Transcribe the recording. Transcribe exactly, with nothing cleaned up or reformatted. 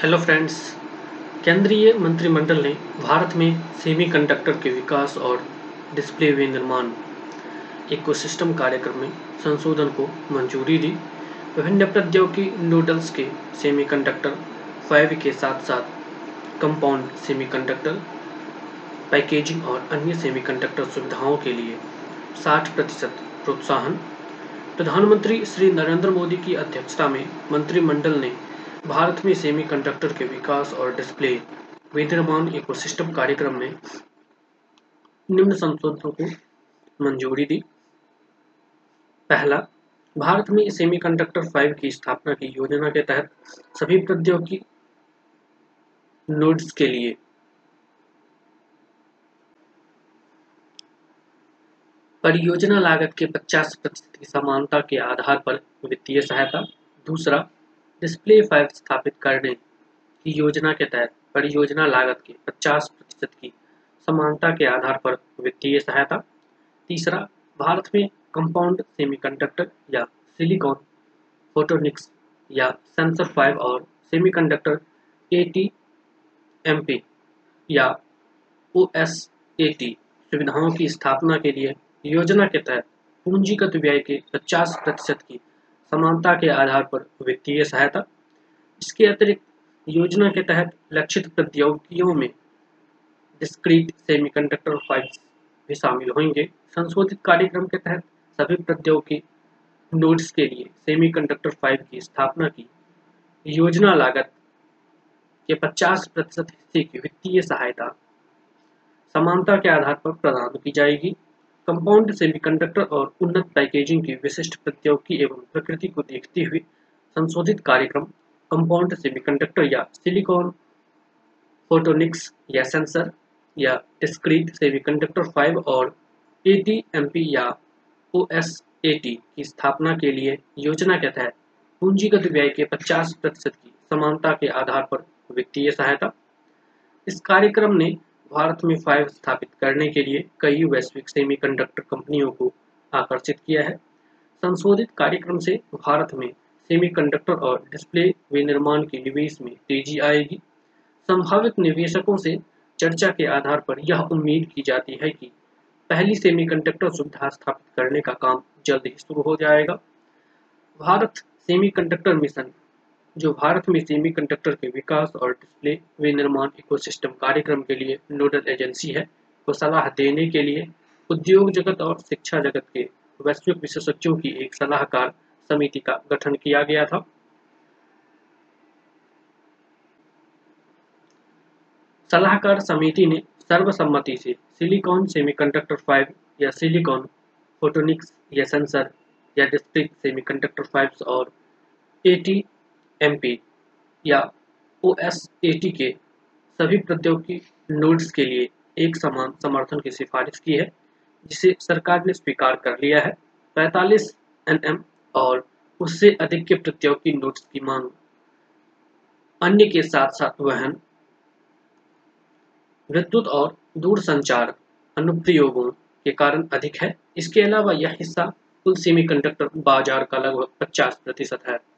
Hello friends, केंद्रीय मंत्रिमंडल ने भारत में सेमीकंडक्टर के विकास और डिस्प्ले विनिर्माण इकोसिस्टम कार्यक्रम में संशोधन को मंजूरी दी। विभिन्न प्रौद्योगिकी नूडल्स के सेमीकंडक्टर फाइव के साथ साथ कंपाउंड सेमीकंडक्टर पैकेजिंग और अन्य सेमीकंडक्टर सुविधाओं के लिए साठ प्रतिशत प्रोत्साहन। प्रधानमंत्री श्री नरेंद्र मोदी की अध्यक्षता में मंत्रिमंडल ने भारत में सेमीकंडक्टर के विकास और डिस्प्ले विनिर्माण इकोसिस्टम कार्यक्रम में निम्न संशोधनों को मंजूरी दी। पहला, भारत में सेमीकंडक्टर फाइव की स्थापना की योजना के तहत सभी प्रौद्योगिकी नोड्स के लिए परियोजना लागत के पचास प्रतिशत की समानता के आधार पर वित्तीय सहायता। दूसरा, डिस्प्ले फाइव स्थापित करने की योजना के तहत परियोजना लागत के पचास प्रतिशत की समानता के आधार पर वित्तीय सहायता। तीसरा, भारत में कंपाउंड सेमीकंडक्टर या सिलिकॉन फोटोनिक्स या सेंसर फाइव और सेमीकंडक्टर के टी एम पी या ओ एस ए टी सुविधाओं की स्थापना के लिए योजना के तहत पूंजीगत व्यय के पचास प्रतिशत की समानता के आधार पर वित्तीय सहायता। इसके अतिरिक्त योजना के तहत लक्षित प्रौद्योगिकियों में डिस्क्रीट सेमीकंडक्टर फाइल्स भी शामिल होंगे। संशोधित कार्यक्रम के तहत सभी प्रौद्योगिकी नोड्स के लिए सेमीकंडक्टर फाइव की स्थापना की योजना लागत के पचास प्रतिशत हिस्से की वित्तीय सहायता समानता के आधार पर प्रदान की जाएगी। कंपाउंड सेमीकंडक्टर और उन्नत पैकेजिंग की विशिष्ट प्रौद्योगिकी एवं प्रकृति को देखते हुए संशोधित कार्यक्रम कंपाउंड सेमीकंडक्टर या सिलिकॉन फोटोनिक्स या सेंसर या डिस्क्रीट सेमीकंडक्टर फाइव और ए टी एम पी या ओ एस ए टी की स्थापना के लिए योजना के तहत पूंजीगत व्यय के पचास प्रतिशत की समानता के आधार पर वित्तीय सहायता। इस कार्यक्रम ने भारत में फाइव स्थापित करने के लिए कई वैश्विक सेमीकंडक्टर कंपनियों को आकर्षित किया है। संशोधित कार्यक्रम से भारत में सेमीकंडक्टर और डिस्प्ले विनिर्माण के निवेश में तेजी आएगी। संभावित निवेशकों से चर्चा के आधार पर यह उम्मीद की जाती है कि पहली सेमीकंडक्टर सुविधा स्थापित करने का काम जल्द ही शुरू हो जाएगा। भारत सेमीकंडक्टर मिशन, जो भारत में सेमीकंडक्टर के विकास और डिस्प्ले विनिर्माण इकोसिस्टम कार्यक्रम के लिए नोडल एजेंसी है, को सलाह देने के लिए उद्योग जगत और शिक्षा जगत के वैश्विक विशेषज्ञों की एक सलाहकार समिति का गठन किया गया था। सलाहकार समिति ने सर्वसम्मति से सिलिकॉन सेमीकंडक्टर फाइव या सिलिकॉन फोटोनिक्स या सेंसर या डिस्क्रीट सेमीकंडक्टर फाइव्स और ए टी एम पी या ओ एस ए टी के सभी प्रौद्योगिकी नोड्स के लिए एक समान समर्थन की सिफारिश की है, जिसे सरकार ने स्वीकार कर लिया है। पैंतालीस एन एम और उससे अधिक के प्रौद्योगिकी नोड्स की मांग अन्य के साथ साथ वहन, विद्युत और दूरसंचार अनुप्रयोगों के कारण अधिक है। इसके अलावा यह हिस्सा कुल सेमीकंडक्टर बाजार का लगभग पचास प्रतिशत है।